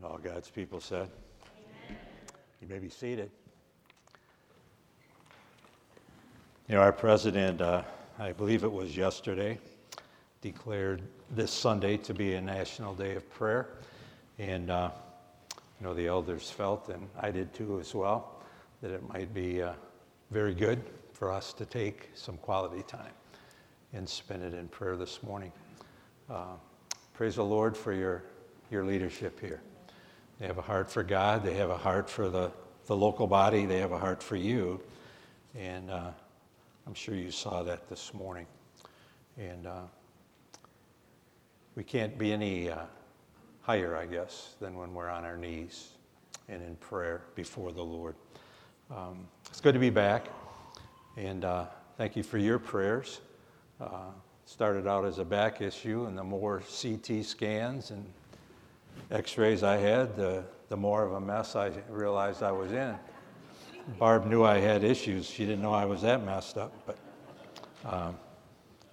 And all God's people said, amen. You may be seated. You know, our president, I believe it was yesterday, declared this Sunday to be a national day of prayer. And, you know, the elders felt, and I did too as well, that it might be very good for us to take some quality time and spend it in prayer this morning. Praise the Lord for your leadership here. They have a heart for God. They have a heart for the local body. They have a heart for you. And I'm sure you saw that this morning. And we can't be any higher, I guess, than when we're on our knees and in prayer before the Lord. It's good to be back. And thank you for your prayers. Started out as a back issue, and the more CT scans and x-rays I had, the more of a mess I realized I was in. Barb knew I had issues. She didn't know I was that messed up, but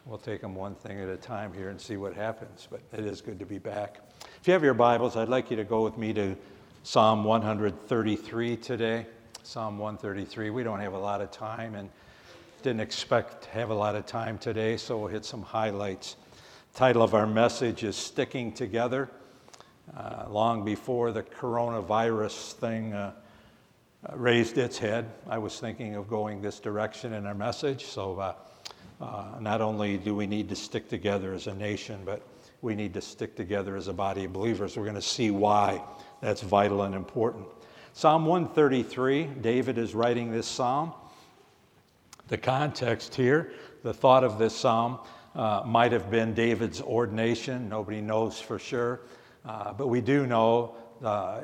we'll take them one thing at a time here and see what happens, but it is good to be back. If you have your Bibles, I'd like you to go with me to Psalm 133 today, Psalm 133. We don't have a lot of time and didn't expect to have a lot of time today, so we'll hit some highlights. The title of our message is Sticking Together. Long before the coronavirus thing raised its head, I was thinking of going this direction in our message. So not only do we need to stick together as a nation, but we need to stick together as a body of believers. We're going to see why that's vital and important. Psalm 133, David is writing this psalm. The context here, the thought of this psalm might have been David's ordination. Nobody knows for sure. But we do know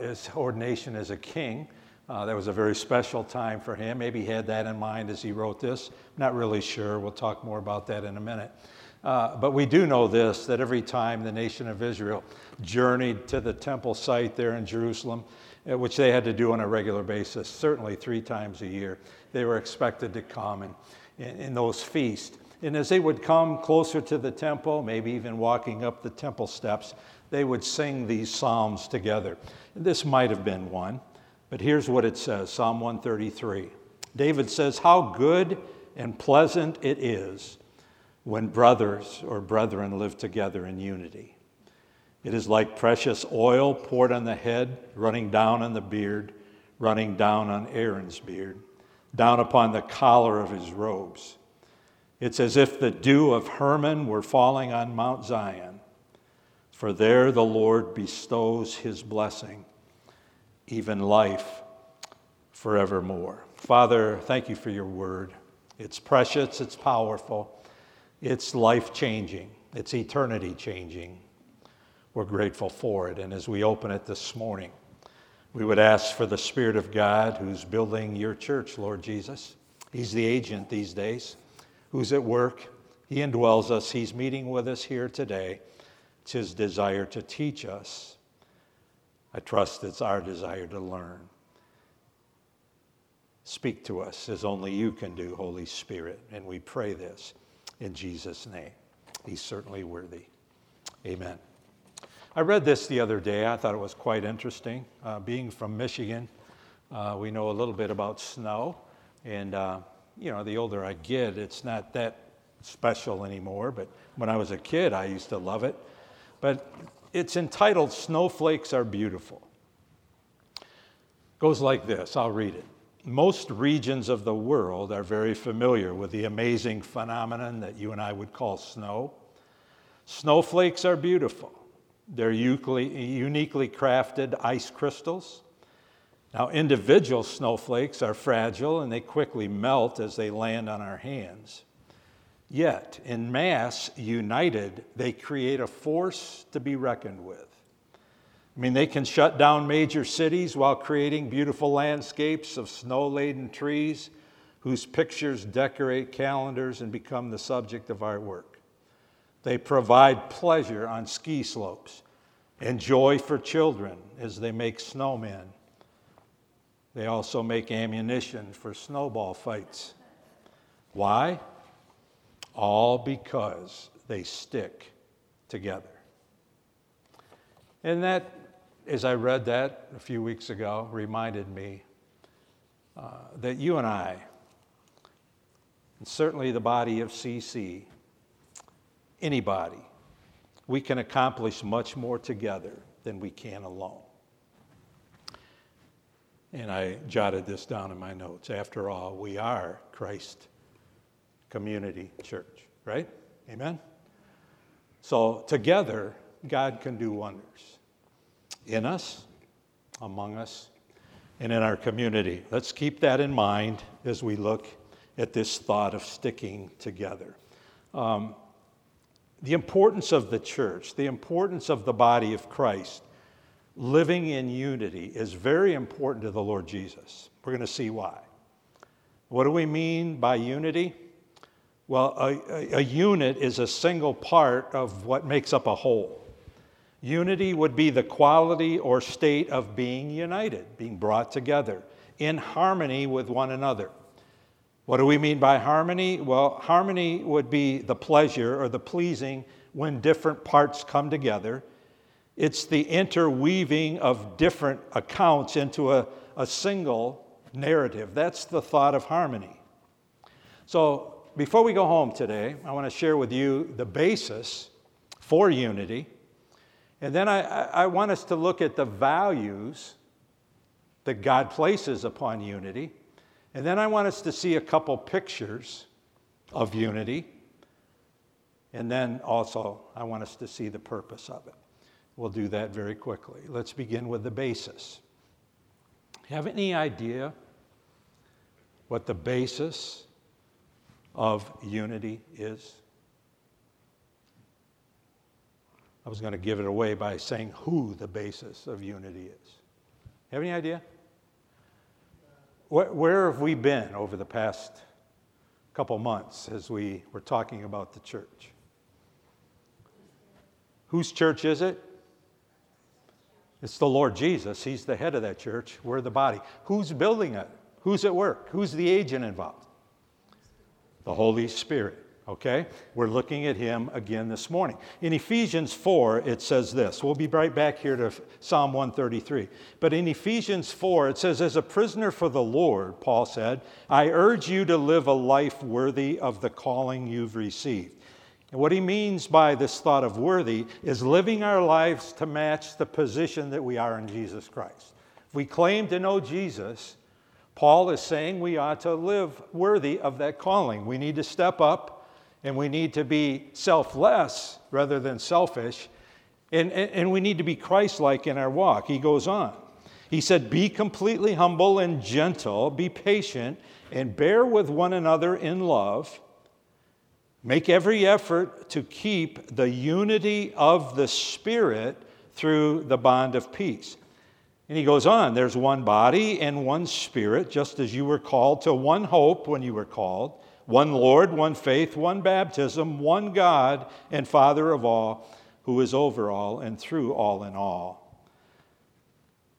his ordination as a king. That was a very special time for him. Maybe he had that in mind as he wrote this. Not really sure. We'll talk more about that in a minute. But we do know this, that every time the nation of Israel journeyed to the temple site there in Jerusalem, which they had to do on a regular basis, certainly 3 times a year, they were expected to come in those feasts. And as they would come closer to the temple, maybe even walking up the temple steps, they would sing these psalms together. And this might have been one, but here's what it says, Psalm 133. David says, "How good and pleasant it is when brothers or brethren live together in unity. It is like precious oil poured on the head, running down on the beard, running down on Aaron's beard, down upon the collar of his robes. It's as if the dew of Hermon were falling on Mount Zion. For there the Lord bestows his blessing, even life forevermore." Father, thank you for your word. It's precious, it's powerful, it's life-changing, it's eternity-changing. We're grateful for it, and as we open it this morning, we would ask for the Spirit of God who's building your church, Lord Jesus. He's the agent these days, who's at work. He indwells us. He's meeting with us here today. It's his desire to teach us. I trust it's our desire to learn. Speak to us as only you can do, Holy Spirit, and we pray this in Jesus' name. He's certainly worthy. Amen. I read this the other day. I thought it was quite interesting. Being from Michigan, we know a little bit about snow. And, you know, the older I get, it's not that special anymore. But when I was a kid, I used to love it. But it's entitled, "Snowflakes Are Beautiful." It goes like this. I'll read it. Most regions of the world are very familiar with the amazing phenomenon that you and I would call snow. Snowflakes are beautiful. They're uniquely crafted ice crystals. Now, individual snowflakes are fragile and they quickly melt as they land on our hands. Yet, in mass, united, they create a force to be reckoned with. I mean, they can shut down major cities while creating beautiful landscapes of snow-laden trees whose pictures decorate calendars and become the subject of artwork. They provide pleasure on ski slopes and joy for children as they make snowmen. They also make ammunition for snowball fights. Why? All because they stick together. And that as I read that a few weeks ago, reminded me that you and I, and certainly the body of CC, anybody, we can accomplish much more together than we can alone. And I jotted this down in my notes. After all, we are Christ Community Church, right? Amen? So together, God can do wonders in us, among us, and in our community. Let's keep that in mind as we look at this thought of sticking together. The importance of the church, the importance of the body of Christ, living in unity is very important to the Lord Jesus. We're going to see why. What do we mean by unity? Well, a unit is a single part of what makes up a whole. Unity would be the quality or state of being united, being brought together in harmony with one another. What do we mean by harmony? Well, harmony would be the pleasure or the pleasing when different parts come together. It's the interweaving of different accounts into a single narrative. That's the thought of harmony. So before we go home today, I want to share with you the basis for unity. And then I want us to look at the values that God places upon unity. And then I want us to see a couple pictures of unity. And then also, I want us to see the purpose of it. We'll do that very quickly. Let's begin with the basis. Have any idea what the basis of unity is? I was going to give it away by saying who the basis of unity is. Have any idea? Where have we been over the past couple months as we were talking about the church? Whose church is it? It's the Lord Jesus. He's the head of that church. We're the body. Who's building it? Who's at work? Who's the agent involved? The Holy Spirit. Okay? We're looking at him again this morning. In Ephesians 4, it says this. We'll be right back here to Psalm 133. But in Ephesians 4, it says, as a prisoner for the Lord, Paul said, I urge you to live a life worthy of the calling you've received. And what he means by this thought of worthy is living our lives to match the position that we are in Jesus Christ. If we claim to know Jesus, Paul is saying we ought to live worthy of that calling. We need to step up. And we need to be selfless rather than selfish. And we need to be Christ-like in our walk. He goes on. He said, be completely humble and gentle. Be patient and bear with one another in love. Make every effort to keep the unity of the Spirit through the bond of peace. And he goes on, there's one body and one Spirit, just as you were called to one hope when you were called. One Lord, one faith, one baptism, one God and Father of all, who is over all and through all in all.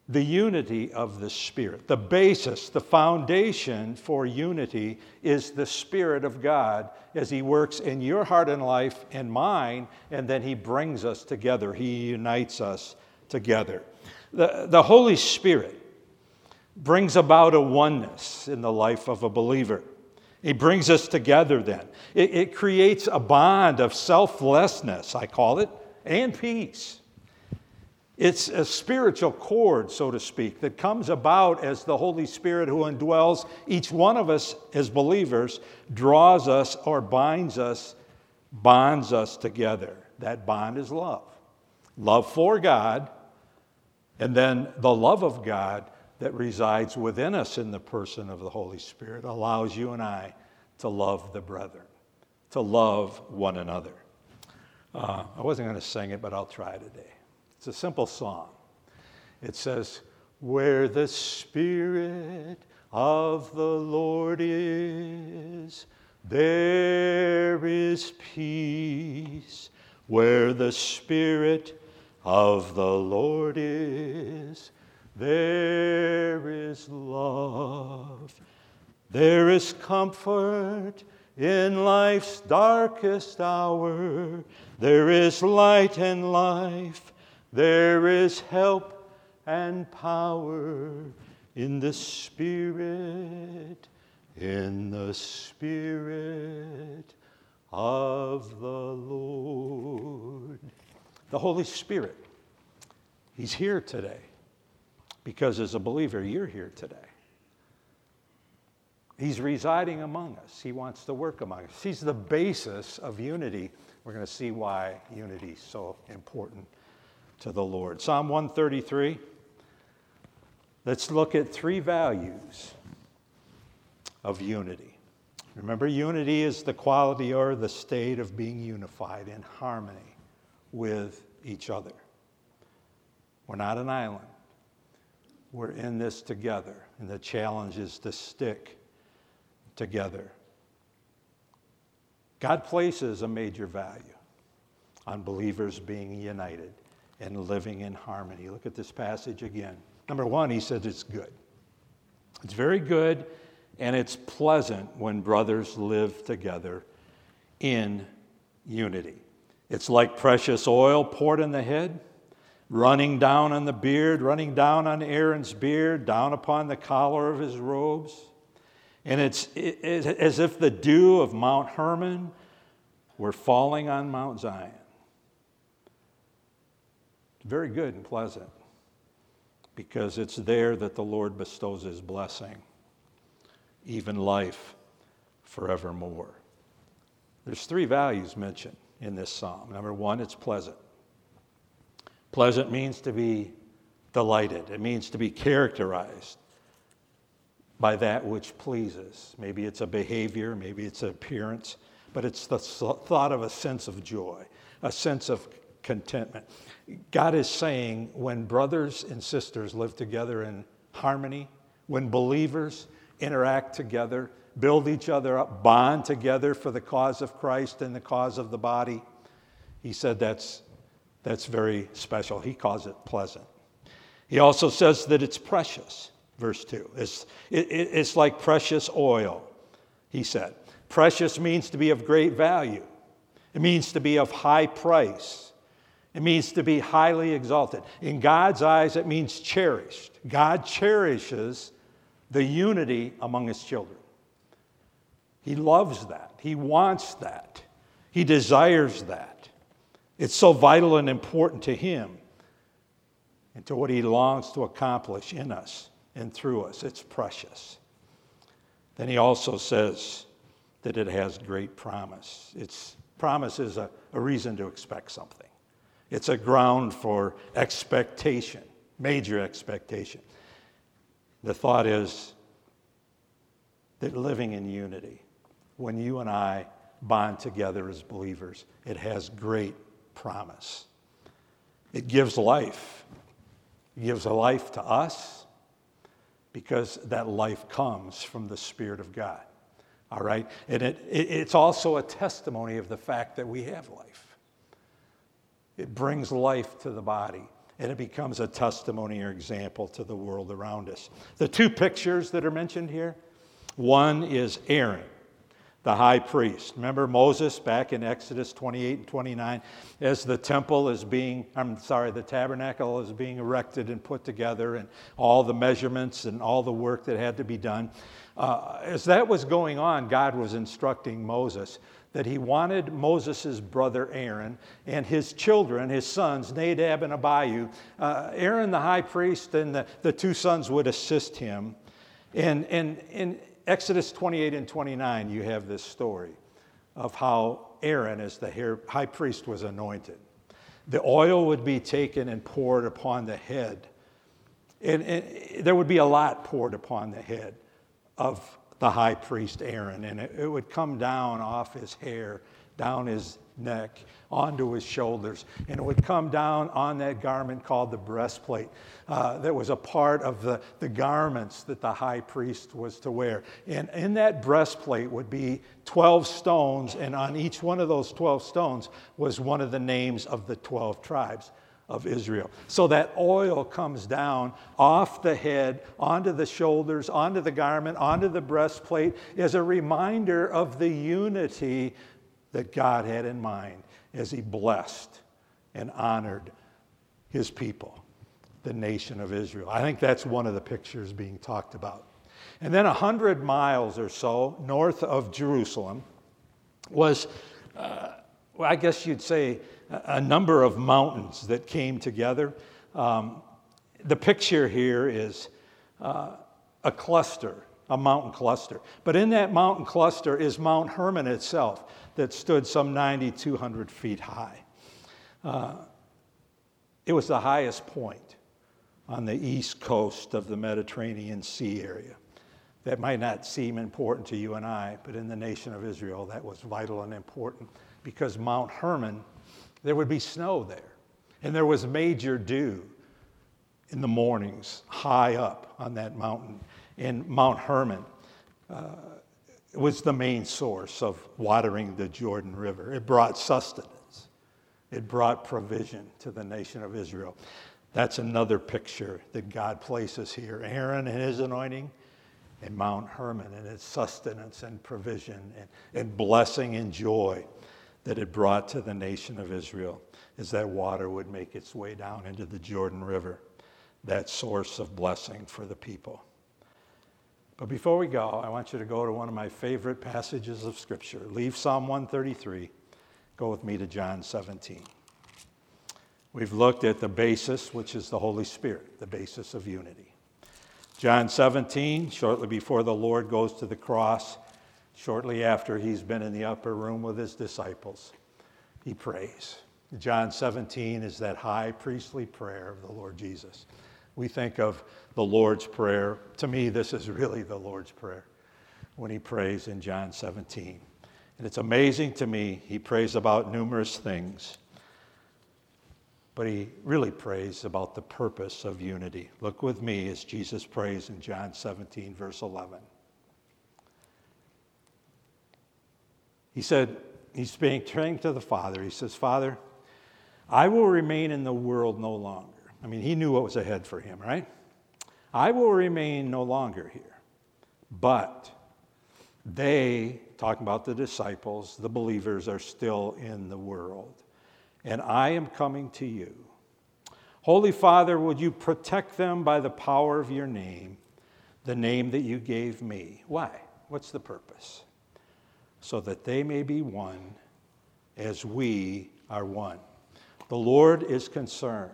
The unity of the Spirit, the basis, the foundation for unity is the Spirit of God as he works in your heart and life and mine, and then he brings us together. He unites us together. The Holy Spirit brings about a oneness in the life of a believer. It brings us together then. It creates a bond of selflessness, I call it, and peace. It's a spiritual cord, so to speak, that comes about as the Holy Spirit who indwells each one of us as believers draws us or bonds us together. That bond is love. Love for God, and then the love of God that resides within us in the person of the Holy Spirit allows you and I to love the brethren, to love one another. I wasn't going to sing it, but I'll try today. It's a simple song. It says, where the Spirit of the Lord is, there is peace. Where the Spirit of the Lord is, there is love, there is comfort in life's darkest hour, there is light and life, there is help and power in the Spirit, in the Spirit of the Lord. The Holy Spirit, He's here today because as a believer, you're here today. He's residing among us. He wants to work among us. He's the basis of unity. We're going to see why unity is so important to the Lord. Psalm 133. Let's look at three values of unity. Remember, unity is the quality or the state of being unified in harmony with each other. We're not an island. We're in this together, and the challenge is to stick together. God places a major value on believers being united and living in harmony. Look at this passage again. Number one, he says it's good. It's very good, and it's pleasant when brothers live together in unity. It's like precious oil poured in the head, running down on the beard, running down on Aaron's beard, down upon the collar of his robes. And it's as if the dew of Mount Hermon were falling on Mount Zion. Very good and pleasant, because it's there that the Lord bestows his blessing, even life forevermore. There's three values mentioned in this psalm. Number one, it's pleasant. Pleasant means to be delighted. It means to be characterized by that which pleases. Maybe it's a behavior, maybe it's an appearance, but it's the thought of a sense of joy, a sense of contentment. God is saying when brothers and sisters live together in harmony, when believers interact together, build each other up, bond together for the cause of Christ and the cause of the body, he said that's very special. He calls it pleasant. He also says that it's precious. Verse 2, it's like precious oil, he said. Precious means to be of great value. It means to be of high price. It means to be highly exalted. In God's eyes, it means cherished. God cherishes the unity among his children. He loves that. He wants that. He desires that. It's so vital and important to him and to what he longs to accomplish in us and through us. It's precious. Then he also says that it has great promise. Its promise is a reason to expect something. It's a ground for expectation, major expectation. The thought is that living in unity, when you and I bond together as believers, it has great promise. It gives life. It gives a life to us, because that life comes from the Spirit of God, all right? And it's also a testimony of the fact that we have life. It brings life to the body, and it becomes a testimony or example to the world around us. The two pictures that are mentioned here, one is Aaron, the high priest. Remember Moses back in Exodus 28 and 29, as the tabernacle is being erected and put together and all the measurements and all the work that had to be done. As that was going on, God was instructing Moses that he wanted Moses' brother Aaron and his children, his sons, Nadab and Abihu. Aaron the high priest and the two sons would assist him. And Exodus 28 and 29, you have this story of how Aaron, as the high priest, was anointed. The oil would be taken and poured upon the head. And there would be a lot poured upon the head of the high priest Aaron. And it would come down off his hair, down his neck, onto his shoulders. And it would come down on that garment called the breastplate that was a part of the garments that the high priest was to wear. And in that breastplate would be 12 stones, and on each one of those 12 stones was one of the names of the 12 tribes of Israel. So that oil comes down off the head, onto the shoulders, onto the garment, onto the breastplate, as a reminder of the unity that God had in mind as he blessed and honored his people the nation of Israel. I think that's one of the pictures being talked about. And then 100 miles or so north of Jerusalem was, I guess you'd say, a number of mountains that came together. The picture here is a cluster, a mountain cluster. But in that mountain cluster is Mount Hermon itself, that stood some 9,200 feet high. It was the highest point on the east coast of the Mediterranean Sea area. That might not seem important to you and I, but in the nation of Israel, that was vital and important, because Mount Hermon, there would be snow there. And there was major dew in the mornings high up on that mountain. And Mount Hermon was the main source of watering the Jordan River. It brought sustenance. It brought provision to the nation of Israel. That's another picture that God places here. Aaron and his anointing, and Mount Hermon and its sustenance and provision and blessing and joy that it brought to the nation of Israel as that water would make its way down into the Jordan River, that source of blessing for the people. But before we go, I want you to go to one of my favorite passages of Scripture. Leave Psalm 133. Go with me to John 17. We've looked at the basis, which is the Holy Spirit, the basis of unity. John 17, shortly before the Lord goes to the cross, shortly after he's been in the upper room with his disciples, he prays. John 17 is that high priestly prayer of the Lord Jesus. We think of the Lord's Prayer. To me, this is really the Lord's Prayer when he prays in John 17. And it's amazing to me, he prays about numerous things, but he really prays about the purpose of unity. Look with me as Jesus prays in John 17, verse 11. He said, he's turning to the Father. He says, Father, I will remain in the world no longer. I mean, he knew what was ahead for him, right? I will remain no longer here, but they, talking about the disciples, the believers, are still in the world. And I am coming to you. Holy Father, would you protect them by the power of your name, the name that you gave me? Why? What's the purpose? So that they may be one as we are one. The Lord is concerned,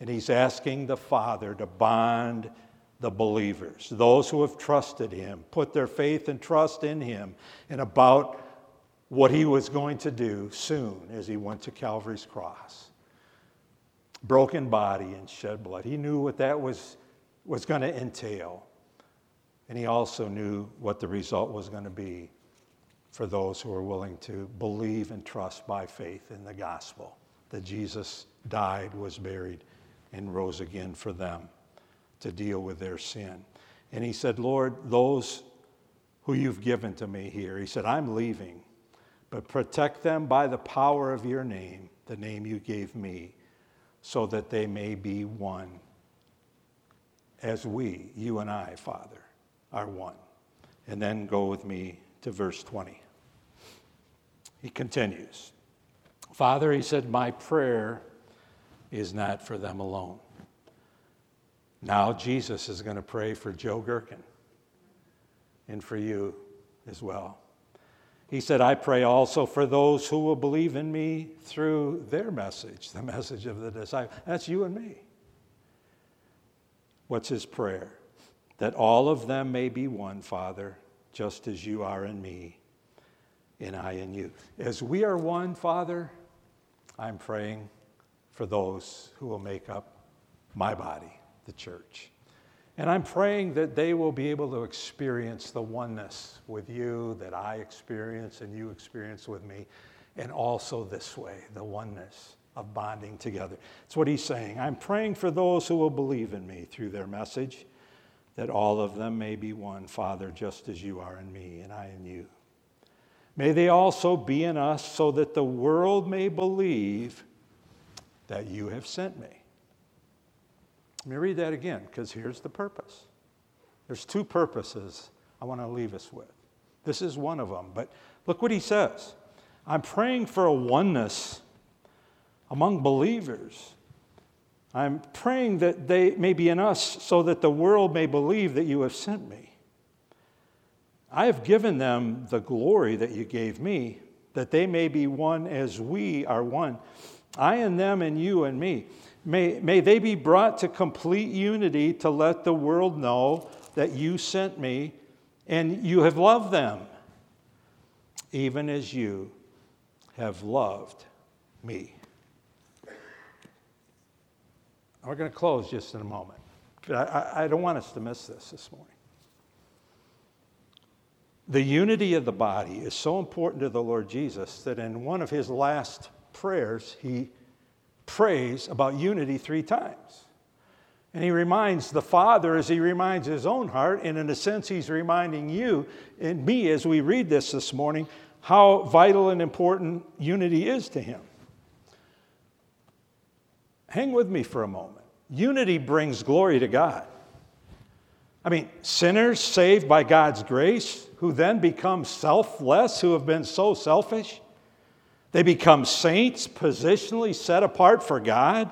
and he's asking the Father to bond the believers, those who have trusted him, put their faith and trust in him, and about what he was going to do soon as he went to Calvary's cross. Broken body and shed blood. He knew what that was going to entail. And he also knew what the result was going to be for those who were willing to believe and trust by faith in the gospel, that Jesus died, was buried, and rose again for them to deal with their sin. And he said, Lord, those who you've given to me here, he said, I'm leaving, but protect them by the power of your name, the name you gave me, so that they may be one as we, you and I, Father, are one. And then go with me to verse 20. He continues. Father, he said, my prayer is not for them alone. Now Jesus is going to pray for Joe Gherkin and for you as well. He said, I pray also for those who will believe in me through their message, the message of the disciples. That's you and me. What's his prayer? That all of them may be one, Father, just as you are in me and I in you. As we are one, Father, I'm praying for those who will make up my body, the church. And I'm praying that they will be able to experience the oneness with you that I experience and you experience with me, and also this way, the oneness of bonding together. That's what he's saying. I'm praying for those who will believe in me through their message, that all of them may be one, Father, just as you are in me and I in you. May they also be in us so that the world may believe that you have sent me. Let me read that again, because here's the purpose. There's two purposes I want to leave us with. This is one of them, but look what he says. I'm praying for a oneness among believers I'm praying that they may be in us so that the world may believe that you have sent me. I have given them the glory that you gave me, that they may be one as we are one. I and them and you and me. May they be brought to complete unity to let the world know that you sent me and you have loved them, even as you have loved me. We're going to close just in a moment. I don't want us to miss this morning. The unity of the body is so important to the Lord Jesus that in one of his last prayers, he prays about unity 3 times. And he reminds the Father as he reminds his own heart, and in a sense he's reminding you and me as we read this morning how vital and important unity is to him. Hang with me for a moment. Unity brings glory to God. I mean, sinners saved by God's grace, who then become selfless, who have been so selfish. They become saints, positionally set apart for God.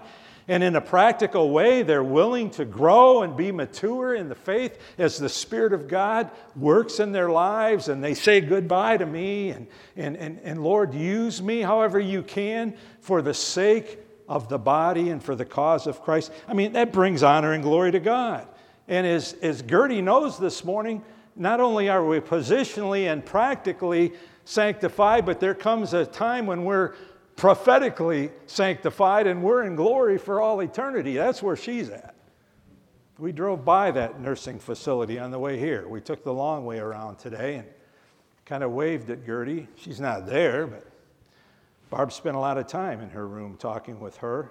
And in a practical way, they're willing to grow and be mature in the faith as the Spirit of God works in their lives, and they say goodbye to me, and Lord, use me however you can for the sake of the body and for the cause of Christ. I mean, that brings honor and glory to God. And as Gertie knows this morning, not only are we positionally and practically sanctified, but there comes a time when we're prophetically sanctified and we're in glory for all eternity. That's where she's at. We drove by that nursing facility on the way here. We took the long way around today and kind of waved at Gertie. She's not there, but Barb spent a lot of time in her room talking with her.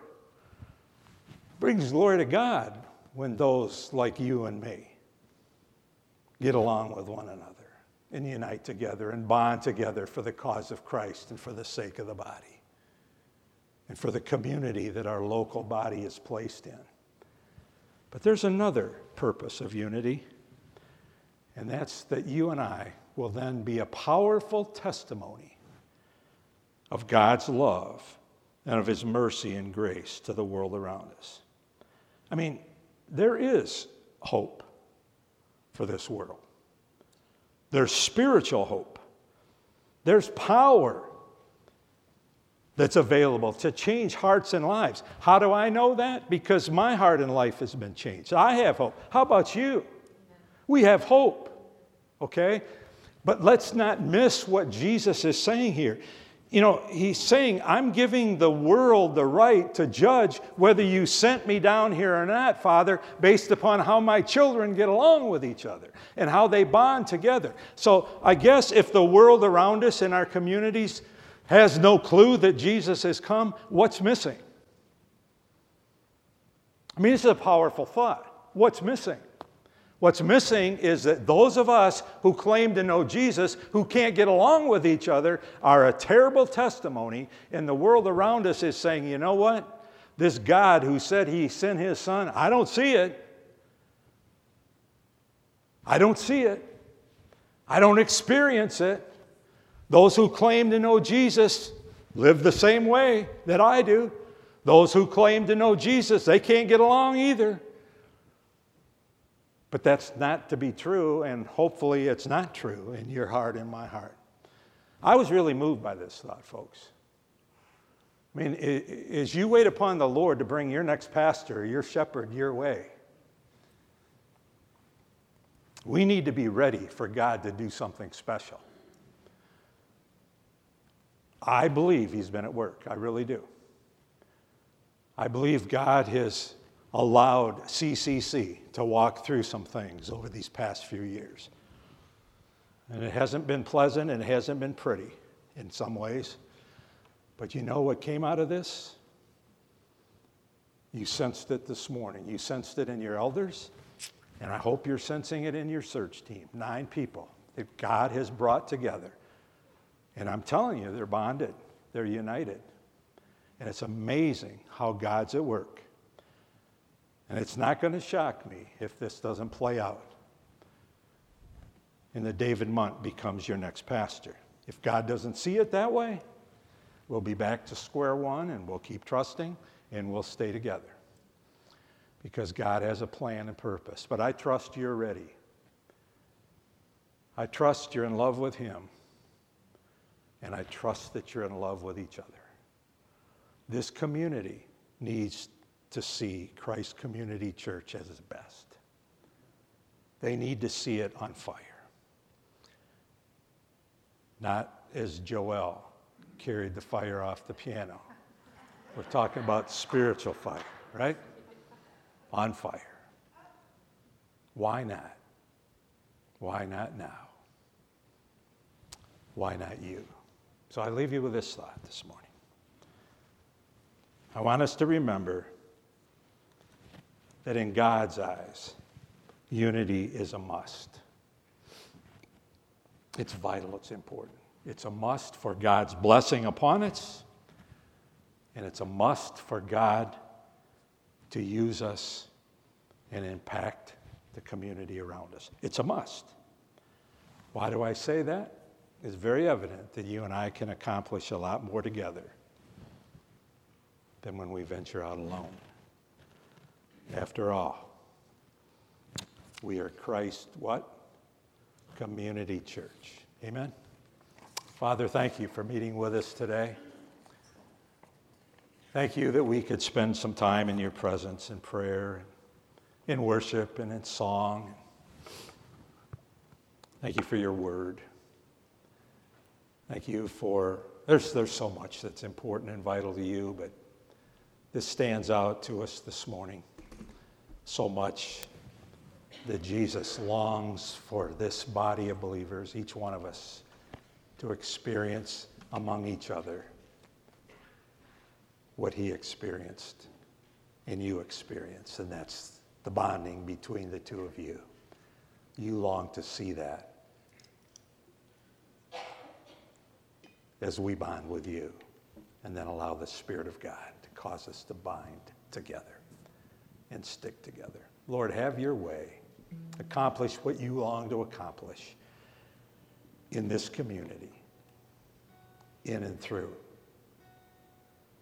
It brings glory to God when those like you and me get along with one another and unite together and bond together for the cause of Christ and for the sake of the body and for the community that our local body is placed in. But there's another purpose of unity, and that's that you and I will then be a powerful testimony of God's love and of his mercy and grace to the world around us. I mean, there is hope for this world. There's spiritual hope. There's power that's available to change hearts and lives. How do I know that? Because my heart and life has been changed. I have hope. How about you? We have hope, okay? But let's not miss what Jesus is saying here. You know, he's saying, I'm giving the world the right to judge whether you sent me down here or not, Father, based upon how my children get along with each other and how they bond together. So I guess if the world around us in our communities has no clue that Jesus has come, what's missing? I mean, this is a powerful thought. What's missing? What's missing is that those of us who claim to know Jesus, who can't get along with each other, are a terrible testimony, and the world around us is saying, you know what? This God who said he sent his son, I don't see it. I don't see it. I don't experience it. Those who claim to know Jesus live the same way that I do. Those who claim to know Jesus, they can't get along either. But that's not to be true, and hopefully it's not true in your heart and my heart. I was really moved by this thought, folks. I mean, as you wait upon the Lord to bring your next pastor, your shepherd, your way, we need to be ready for God to do something special. I believe he's been at work. I really do. I believe God has allowed CCC to walk through some things over these past few years. And it hasn't been pleasant and it hasn't been pretty in some ways. But you know what came out of this? You sensed it this morning. You sensed it in your elders, and I hope you're sensing it in your search team. 9 people that God has brought together. And I'm telling you, they're bonded. They're united. And it's amazing how God's at work. And it's not going to shock me if this doesn't play out and that David Munt becomes your next pastor. If God doesn't see it that way, we'll be back to square one, and we'll keep trusting, and we'll stay together. because God has a plan and purpose. But I trust you're ready. I trust you're in love with Him, and I trust that you're in love with each other. This community needs to see Christ Community Church as its best. They need to see it on fire. Not as Joel carried the fire off the piano. We're talking about spiritual fire, right? On fire. Why not? Why not now? Why not you? So I leave you with this thought this morning. I want us to remember that in God's eyes, unity is a must. It's vital, it's important. It's a must for God's blessing upon us, and it's a must for God to use us and impact the community around us. It's a must. Why do I say that? It's very evident that you and I can accomplish a lot more together than when we venture out alone. After all, we are Christ, what? Community Church. Amen? Father, thank you for meeting with us today. Thank you that we could spend some time in your presence in prayer, in worship, and in song. Thank you for your word. Thank you for, there's so much that's important and vital to you, but this stands out to us this morning. So much that Jesus longs for this body of believers, each one of us, to experience among each other what he experienced and you experienced, and that's the bonding between the two of you. You long to see that as we bond with you, and then allow the Spirit of God to cause us to bind together and stick together. Lord, have your way. Accomplish what you long to accomplish in this community, in and through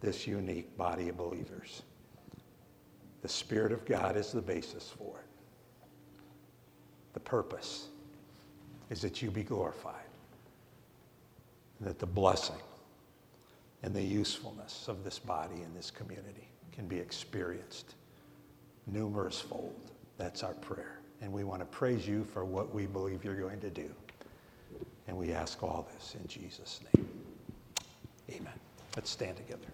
this unique body of believers. The Spirit of God is the basis for it. The purpose is that you be glorified, that the blessing and the usefulness of this body and this community can be experienced numerous fold. That's our prayer. And we want to praise you for what we believe you're going to do. And we ask all this in Jesus' name. Amen. Let's stand together.